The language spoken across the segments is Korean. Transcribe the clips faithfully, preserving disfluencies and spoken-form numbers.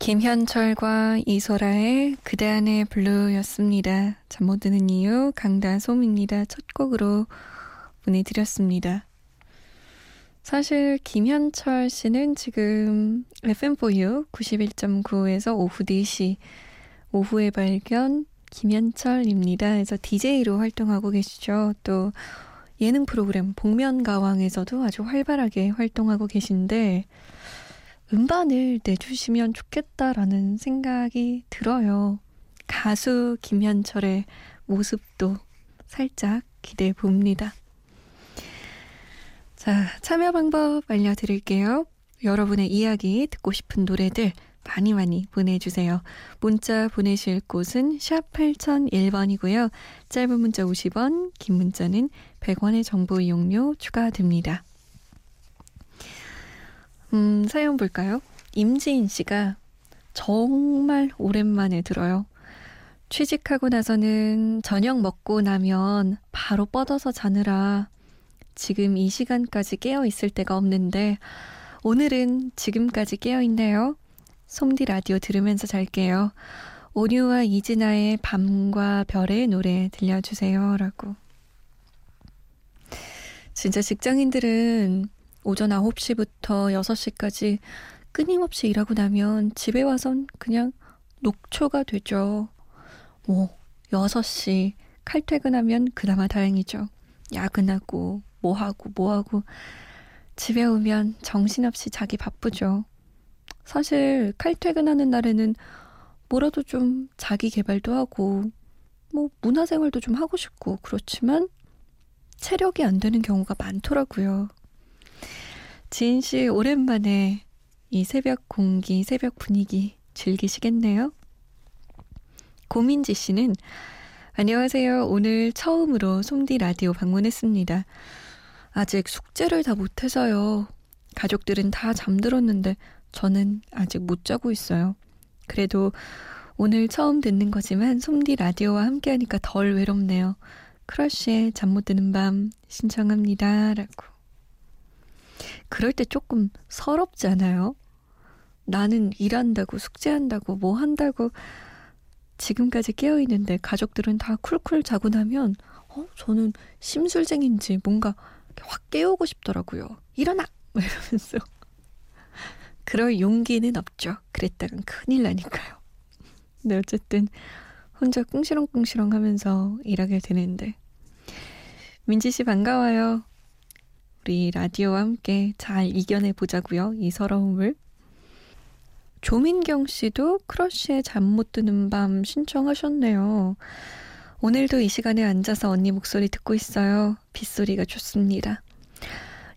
김현철과 이소라의 그대 안의 블루였습니다. 잠 못 드는 이유 강다솜입니다. 첫 곡으로 보내드렸습니다. 사실 김현철 씨는 지금 에프엠 포유 구십일 점 구에서 오후 네 시 오후의 발견 김현철입니다. 그래서 디제이로 활동하고 계시죠. 또 예능 프로그램 복면가왕에서도 아주 활발하게 활동하고 계신데 음반을 내주시면 좋겠다라는 생각이 들어요. 가수 김현철의 모습도 살짝 기대해 봅니다. 자, 참여 방법 알려드릴게요. 여러분의 이야기 듣고 싶은 노래들 많이 많이 보내주세요. 문자 보내실 곳은 샵 팔공공일 번이고요. 짧은 문자 오십 원, 긴 문자는 백 원의 정보 이용료 추가됩니다. 음, 사연 볼까요? 임지인 씨가 정말 오랜만에 들어요. 취직하고 나서는 저녁 먹고 나면 바로 뻗어서 자느라 지금 이 시간까지 깨어있을 때가 없는데 오늘은 지금까지 깨어있네요. 솜디 라디오 들으면서 잘게요. 온유와 이진아의 밤과 별의 노래 들려주세요. 라고. 진짜 직장인들은 오전 아홉 시부터 여섯 시까지 끊임없이 일하고 나면 집에 와선 그냥 녹초가 되죠. 뭐 여섯 시 칼퇴근하면 그나마 다행이죠. 야근하고 뭐하고 뭐하고 집에 오면 정신없이 자기 바쁘죠. 사실 칼퇴근하는 날에는 뭐라도 좀 자기 개발도 하고 뭐 문화생활도 좀 하고 싶고 그렇지만 체력이 안 되는 경우가 많더라고요. 지인 씨 오랜만에 이 새벽 공기, 새벽 분위기 즐기시겠네요. 고민지 씨는 안녕하세요. 오늘 처음으로 솜디 라디오 방문했습니다. 아직 숙제를 다 못해서요. 가족들은 다 잠들었는데 저는 아직 못 자고 있어요. 그래도 오늘 처음 듣는 거지만 솜디 라디오와 함께하니까 덜 외롭네요. 크러쉬의 잠 못 드는 밤 신청합니다. 라고. 그럴 때 조금 서럽지 않아요? 나는 일한다고 숙제한다고 뭐 한다고 지금까지 깨어있는데 가족들은 다 쿨쿨 자고 나면 어 저는 심술쟁인지 뭔가 확 깨우고 싶더라고요. 일어나! 이러면서 그럴 용기는 없죠. 그랬다간 큰일 나니까요. 근데 어쨌든 혼자 꿍시렁꿍시렁 하면서 일하게 되는데 민지 씨 반가워요. 우리 라디오와 함께 잘 이겨내보자고요. 이 서러움을. 조민경 씨도 크러쉬의 잠 못 드는 밤 신청하셨네요. 오늘도 이 시간에 앉아서 언니 목소리 듣고 있어요. 빗소리가 좋습니다.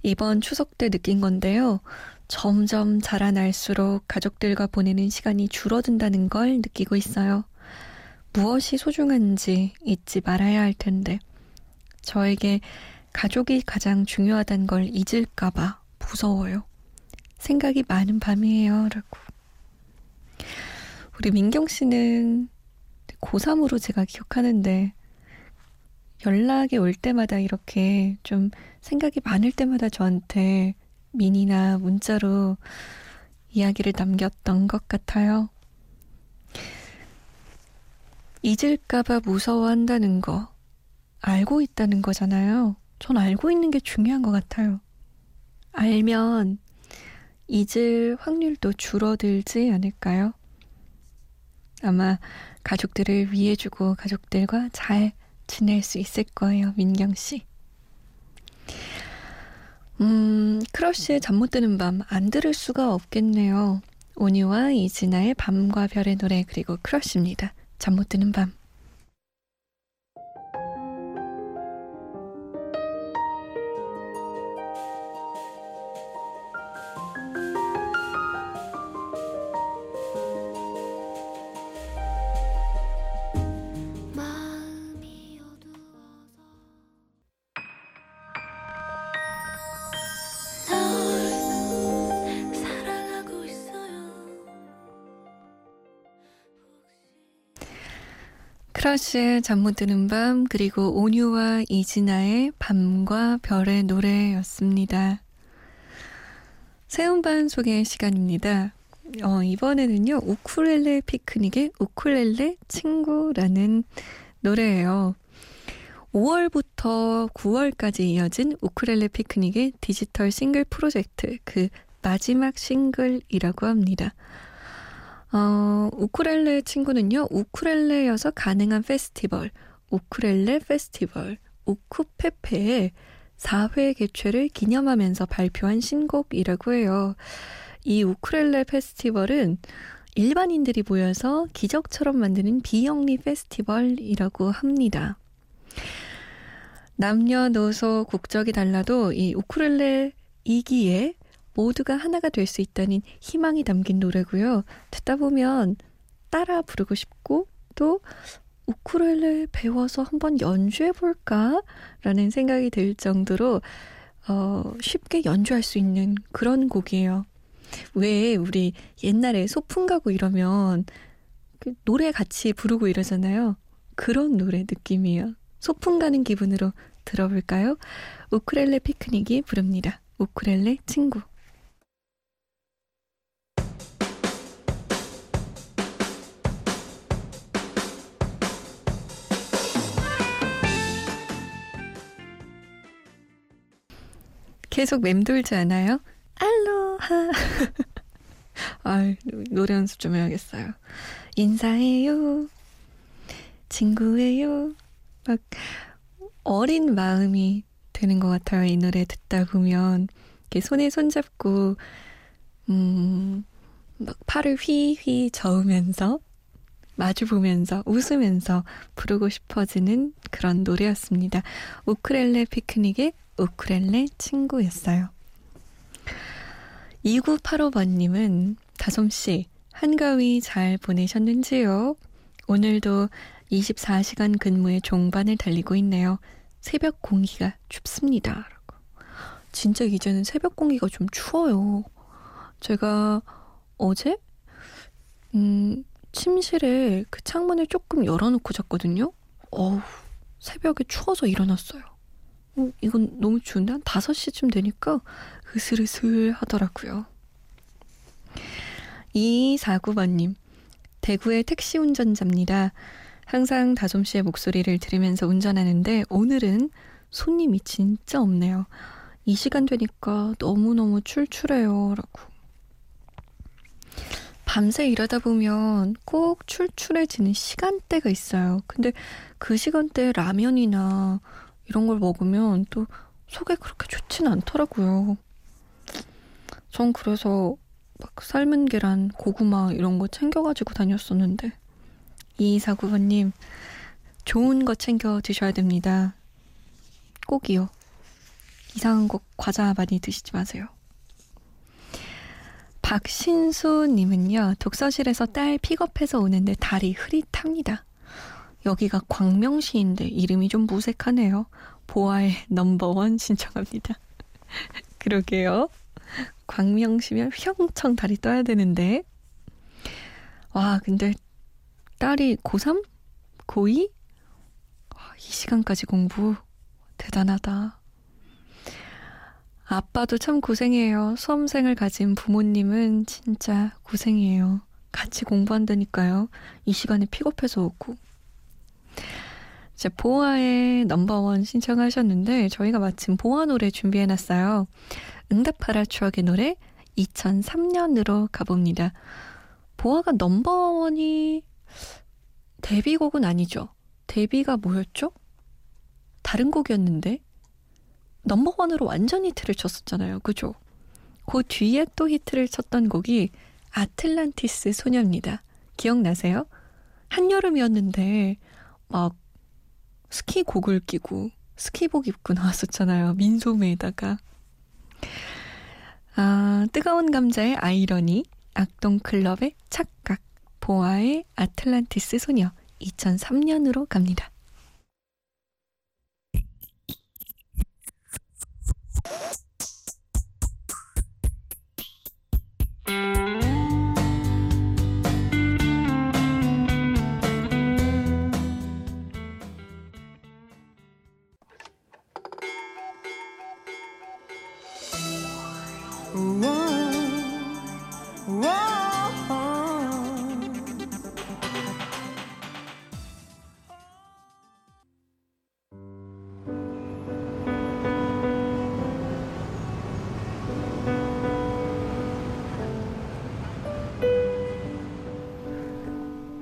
이번 추석 때 느낀 건데요. 점점 자라날수록 가족들과 보내는 시간이 줄어든다는 걸 느끼고 있어요. 무엇이 소중한지 잊지 말아야 할 텐데 저에게 가족이 가장 중요하다는 걸 잊을까봐 무서워요. 생각이 많은 밤이에요. 라고. 우리 민경 씨는 고삼으로 제가 기억하는데 연락이 올 때마다 이렇게 좀 생각이 많을 때마다 저한테 미니나 문자로 이야기를 남겼던 것 같아요. 잊을까봐 무서워한다는 거 알고 있다는 거잖아요. 전 알고 있는 게 중요한 것 같아요. 알면 잊을 확률도 줄어들지 않을까요? 아마 가족들을 위해주고 가족들과 잘 지낼 수 있을 거예요. 민경 씨. 음, 크러쉬의 잠 못 드는 밤 안 들을 수가 없겠네요. 온유와 이진아의 밤과 별의 노래, 그리고 크러쉬입니다. 잠 못 드는 밤. 크러쉬의 잠 못 드는 밤, 그리고 온유와 이진아의 밤과 별의 노래였습니다. 새 음반 소개 시간입니다. 어, 이번에는요, 우쿨렐레 피크닉의 우쿨렐레 친구라는 노래예요. 오월부터 구월까지 이어진 우쿨렐레 피크닉의 디지털 싱글 프로젝트, 그 마지막 싱글이라고 합니다. 어, 우쿨렐레 친구는요, 우쿨렐레여서 가능한 페스티벌, 우쿨렐레 페스티벌, 우쿠페페의 사 회 개최를 기념하면서 발표한 신곡이라고 해요. 이 우쿨렐레 페스티벌은 일반인들이 모여서 기적처럼 만드는 비영리 페스티벌이라고 합니다. 남녀노소 국적이 달라도 이 우쿨렐레 이 기에 모두가 하나가 될 수 있다는 희망이 담긴 노래고요. 듣다 보면 따라 부르고 싶고, 또 우쿨렐레 배워서 한번 연주해볼까? 라는 생각이 들 정도로 어, 쉽게 연주할 수 있는 그런 곡이에요. 왜 우리 옛날에 소풍 가고 이러면 노래 같이 부르고 이러잖아요. 그런 노래 느낌이에요. 소풍 가는 기분으로 들어볼까요? 우쿨렐레 피크닉이 부릅니다. 우쿨렐레 친구. 계속 맴돌지 않아요? 알로하. 아, 노래 연습 좀 해야겠어요. 인사해요, 친구예요. 막 어린 마음이 되는 것 같아요. 이 노래 듣다 보면 이렇게 손에 손잡고 음, 막 팔을 휘휘 저으면서 마주보면서 웃으면서 부르고 싶어지는 그런 노래였습니다. 우쿨렐레 피크닉의 우쿨렐레 친구였어요. 이구팔오번님은 다솜씨, 한가위 잘 보내셨는지요? 오늘도 이십사 시간 근무의 종반을 달리고 있네요. 새벽 공기가 춥습니다. 라고. 진짜 이제는 새벽 공기가 좀 추워요. 제가 어제 음, 침실에 그 창문을 조금 열어놓고 잤거든요. 어우, 새벽에 추워서 일어났어요. 어, 이건 너무 추운데 한 다섯 시쯤 되니까 으슬으슬 하더라고요. 이사구번님, 대구의 택시 운전자입니다. 항상 다솜씨의 목소리를 들으면서 운전하는데 오늘은 손님이 진짜 없네요. 이 시간 되니까 너무너무 출출해요. 라고. 밤새 일하다 보면 꼭 출출해지는 시간대가 있어요. 근데 그 시간대에 라면이나 이런 걸 먹으면 또 속에 그렇게 좋진 않더라고요. 전 그래서 막 삶은 계란, 고구마 이런 거 챙겨가지고 다녔었는데. 이사구번님, 좋은 거 챙겨 드셔야 됩니다. 꼭이요. 이상한 거, 과자 많이 드시지 마세요. 박신수님은요, 독서실에서 딸 픽업해서 오는데 다리 흐릿합니다. 여기가 광명시인데 이름이 좀 무색하네요. 보아의 넘버원 신청합니다. 그러게요. 광명시면 휘영청 다리 떠야 되는데. 와, 근데 딸이 고삼? 고이? 이 시간까지 공부 대단하다. 아빠도 참 고생해요. 수험생을 가진 부모님은 진짜 고생이에요. 같이 공부한다니까요. 이 시간에 픽업해서 오고. 자, 보아의 넘버원 신청하셨는데 저희가 마침 보아 노래 준비해놨어요. 응답하라 추억의 노래, 이천삼 년으로 가봅니다. 보아가 넘버원이 데뷔곡은 아니죠. 데뷔가 뭐였죠? 다른 곡이었는데 넘버원으로 완전히 히트를 쳤었잖아요. 그죠? 그 뒤에 또 히트를 쳤던 곡이 아틀란티스 소녀입니다. 기억나세요? 한여름이었는데 막 스키 고글 끼고 스키복 입고 나왔었잖아요. 민소매에다가. 아, 뜨거운 감자의 아이러니, 악동클럽의 착각, 보아의 아틀란티스 소녀, 이천삼 년으로 갑니다.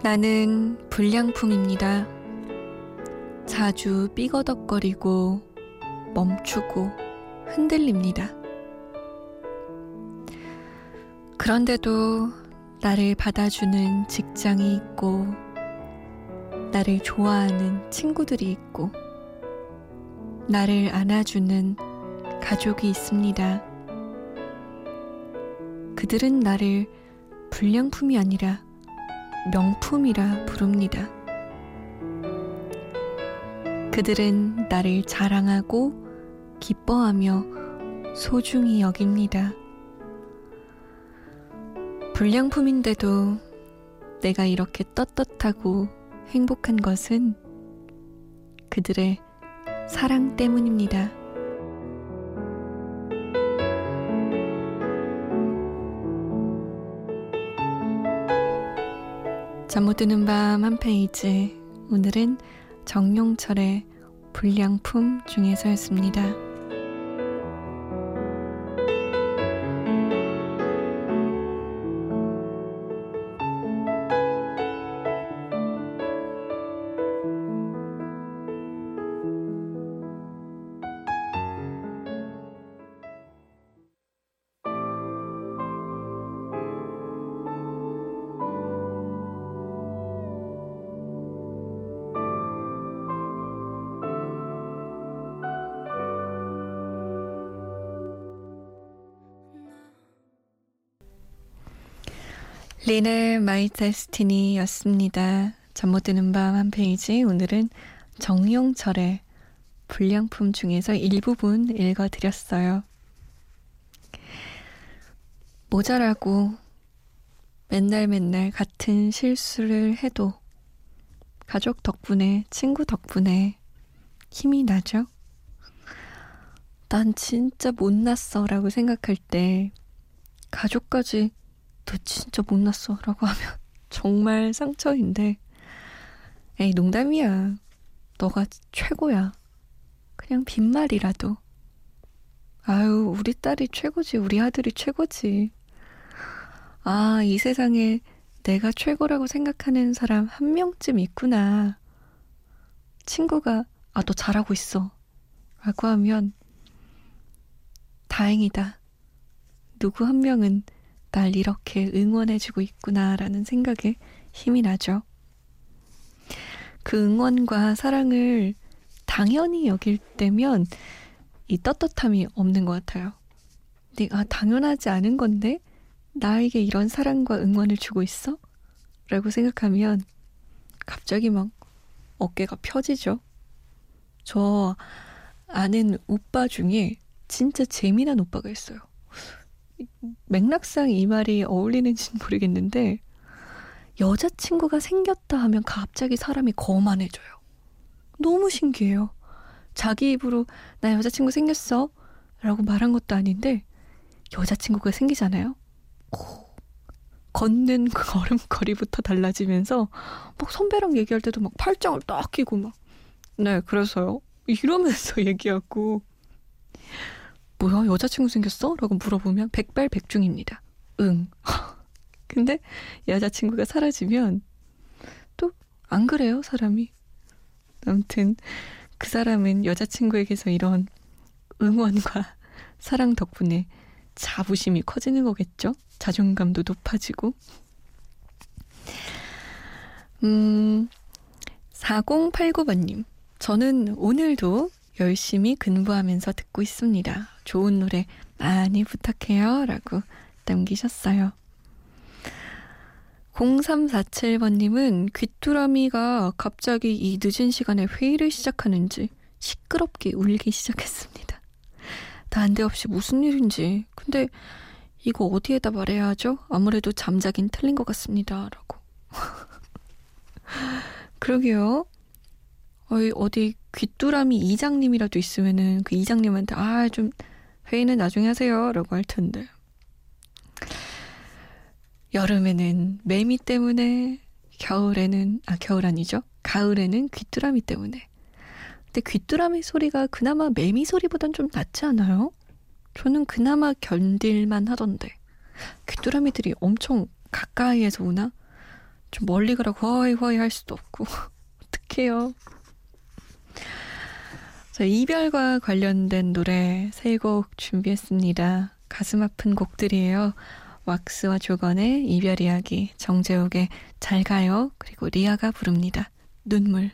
나는 불량품입니다. 자주 삐거덕거리고 멈추고 흔들립니다. 그런데도 나를 받아주는 직장이 있고, 나를 좋아하는 친구들이 있고, 나를 안아주는 가족이 있습니다. 그들은 나를 불량품이 아니라 명품이라 부릅니다. 그들은 나를 자랑하고 기뻐하며 소중히 여깁니다. 불량품인데도 내가 이렇게 떳떳하고 행복한 것은 그들의 사랑 때문입니다. 잠 못 드는 밤 한 페이지, 오늘은 정용철의 불량품 중에서였습니다. 리넬 마이 데스티니였습니다. 잠 못 드는 밤 한 페이지, 오늘은 정용철의 불량품 중에서 일부분 읽어드렸어요. 모자라고 맨날 맨날 같은 실수를 해도 가족 덕분에, 친구 덕분에 힘이 나죠. 난 진짜 못났어 라고 생각할 때 가족까지 너 진짜 못났어 라고 하면 정말 상처인데, 에이 농담이야, 너가 최고야, 그냥 빈말이라도, 아유 우리 딸이 최고지, 우리 아들이 최고지, 아 이 세상에 내가 최고라고 생각하는 사람 한 명쯤 있구나, 친구가 아 너 잘하고 있어 라고 하면 다행이다, 누구 한 명은 날 이렇게 응원해주고 있구나라는 생각에 힘이 나죠. 그 응원과 사랑을 당연히 여길 때면 이 떳떳함이 없는 것 같아요. 근데 아, 당연하지 않은 건데 나에게 이런 사랑과 응원을 주고 있어? 라고 생각하면 갑자기 막 어깨가 펴지죠. 저 아는 오빠 중에 진짜 재미난 오빠가 있어요. 맥락상 이 말이 어울리는지는 모르겠는데 여자친구가 생겼다 하면 갑자기 사람이 거만해져요. 너무 신기해요. 자기 입으로 나 여자친구 생겼어 라고 말한 것도 아닌데 여자친구가 생기잖아요. 오, 걷는 그 걸음걸이부터 달라지면서 막 선배랑 얘기할 때도 막 팔짱을 딱 끼고 막 네 그래서요 이러면서 얘기하고 뭐야 여자친구 생겼어? 라고 물어보면 백발백중입니다. 응. 근데 여자친구가 사라지면 또 안 그래요 사람이. 아무튼 그 사람은 여자친구에게서 이런 응원과 사랑 덕분에 자부심이 커지는 거겠죠. 자존감도 높아지고. 음, 사공팔구 번님. 저는 오늘도 열심히 근무하면서 듣고 있습니다. 좋은 노래 많이 부탁해요. 라고 남기셨어요. 공삼사칠 번님은 귀뚜라미가 갑자기 이 늦은 시간에 회의를 시작하는지 시끄럽게 울기 시작했습니다. 난데없이 무슨 일인지. 근데 이거 어디에다 말해야 하죠? 아무래도 잠자긴 틀린 것 같습니다. 라고. 그러게요. 어이, 어디 귀뚜라미 이장님이라도 있으면은 그 이장님한테 아, 좀 회의는 나중에 하세요. 라고 할 텐데. 여름에는 매미 때문에, 겨울에는, 아, 겨울 아니죠? 가을에는 귀뚜라미 때문에. 근데 귀뚜라미 소리가 그나마 매미 소리보단 좀 낫지 않아요? 저는 그나마 견딜만 하던데. 귀뚜라미들이 엄청 가까이에서 오나? 좀 멀리 가라고 허이 허이 할 수도 없고. 어떡해요. 자, 이별과 관련된 노래 세 곡 준비했습니다. 가슴 아픈 곡들이에요. 왁스와 조건의 이별 이야기, 정재욱의 잘 가요, 그리고 리아가 부릅니다. 눈물.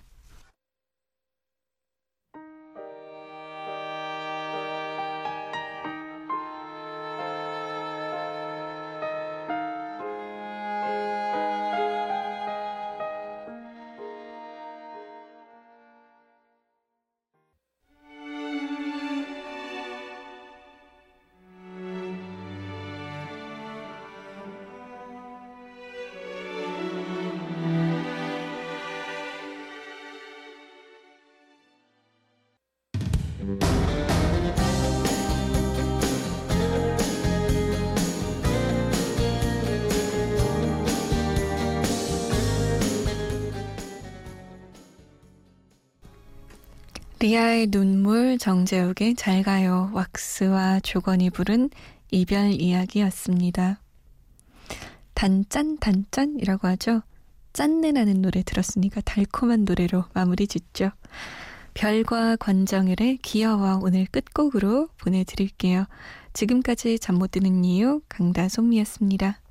리아의 눈물, 정재욱의 잘 가요, 왁스와 조건이 부른 이별 이야기였습니다. 단짠 단짠이라고 하죠. 짠내나는 노래 들었으니까 달콤한 노래로 마무리 짓죠. 별과 권정일의 귀여워 오늘 끝곡으로 보내드릴게요. 지금까지 잠 못 드는 이유 강다솜이었습니다.